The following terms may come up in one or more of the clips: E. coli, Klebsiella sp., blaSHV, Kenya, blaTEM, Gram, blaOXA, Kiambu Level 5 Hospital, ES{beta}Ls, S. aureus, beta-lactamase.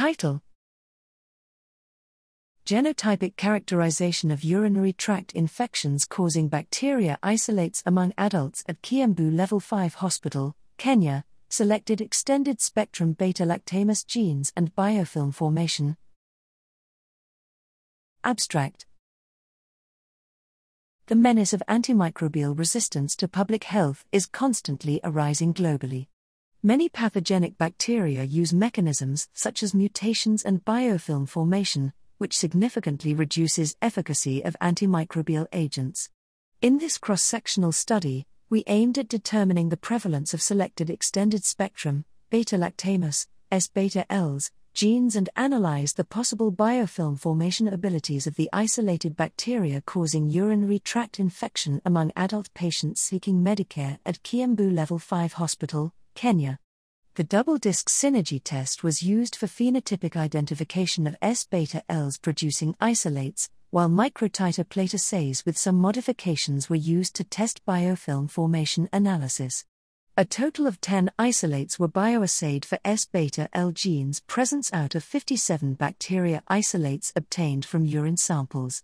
Title: Genotypic Characterization of Urinary Tract Infections Causing Bacteria Isolates Among Adults at Kiambu Level 5 Hospital, Kenya, Selected Extended Spectrum Beta-Lactamase Genes and Biofilm Formation. Abstract: The menace of antimicrobial resistance to public health is constantly arising globally. Many pathogenic bacteria use mechanisms such as mutations and biofilm formation, which significantly reduces efficacy of antimicrobial agents. In this cross-sectional study, we aimed at determining the prevalence of selected extended spectrum, beta-lactamase, S-beta-Ls, genes and analyze the possible biofilm formation abilities of the isolated bacteria causing urinary tract infection among adult patients seeking Medicare at Kiambu Level 5 Hospital, Kenya. The double-disc synergy test was used for phenotypic identification of S-beta-Ls producing isolates, while microtiter platases with some modifications were used to test biofilm formation analysis. A total of 10 isolates were bioassayed for S-beta-L genes presence out of 57 bacteria isolates obtained from urine samples.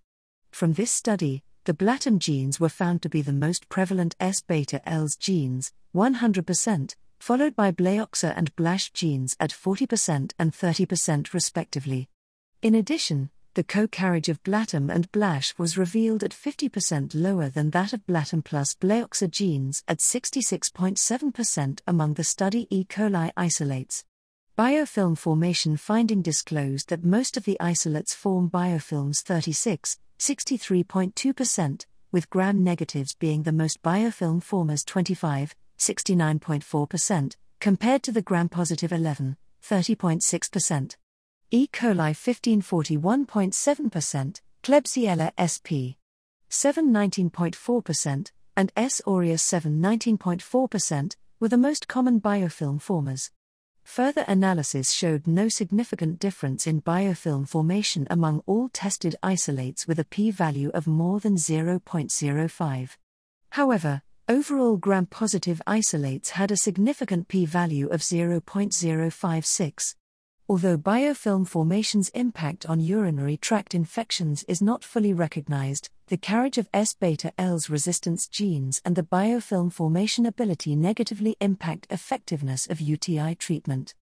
From this study, the blaTEM genes were found to be the most prevalent S-beta-Ls genes, 100%, followed by blaOXA and blaSHV genes at 40% and 30% respectively. In addition, the co-carriage of blaTEM and blaSHV was revealed at 50% lower than that of blaTEM plus blaOXA genes at 66.7% among the study E. coli isolates. Biofilm formation finding disclosed that most of the isolates form biofilms 36, 63.2%, with gram-negatives being the most biofilm formers 25, 69.4%, compared to the gram-positive 11, 30.6%. E. coli 15 41.7%, Klebsiella sp. 7 19.4%, and S. aureus 7 19.4%, were the most common biofilm formers. Further analysis showed no significant difference in biofilm formation among all tested isolates with a p-value of more than 0.05. However, overall gram-positive isolates had a significant p-value of 0.056. Although biofilm formation's impact on urinary tract infections is not fully recognized, the carriage of S-beta-L's resistance genes and the biofilm formation ability negatively impact effectiveness of UTI treatment.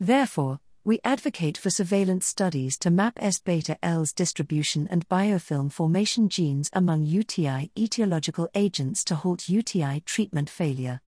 Therefore, we advocate for surveillance studies to map S-beta-L's distribution and biofilm formation genes among UTI etiological agents to halt UTI treatment failure.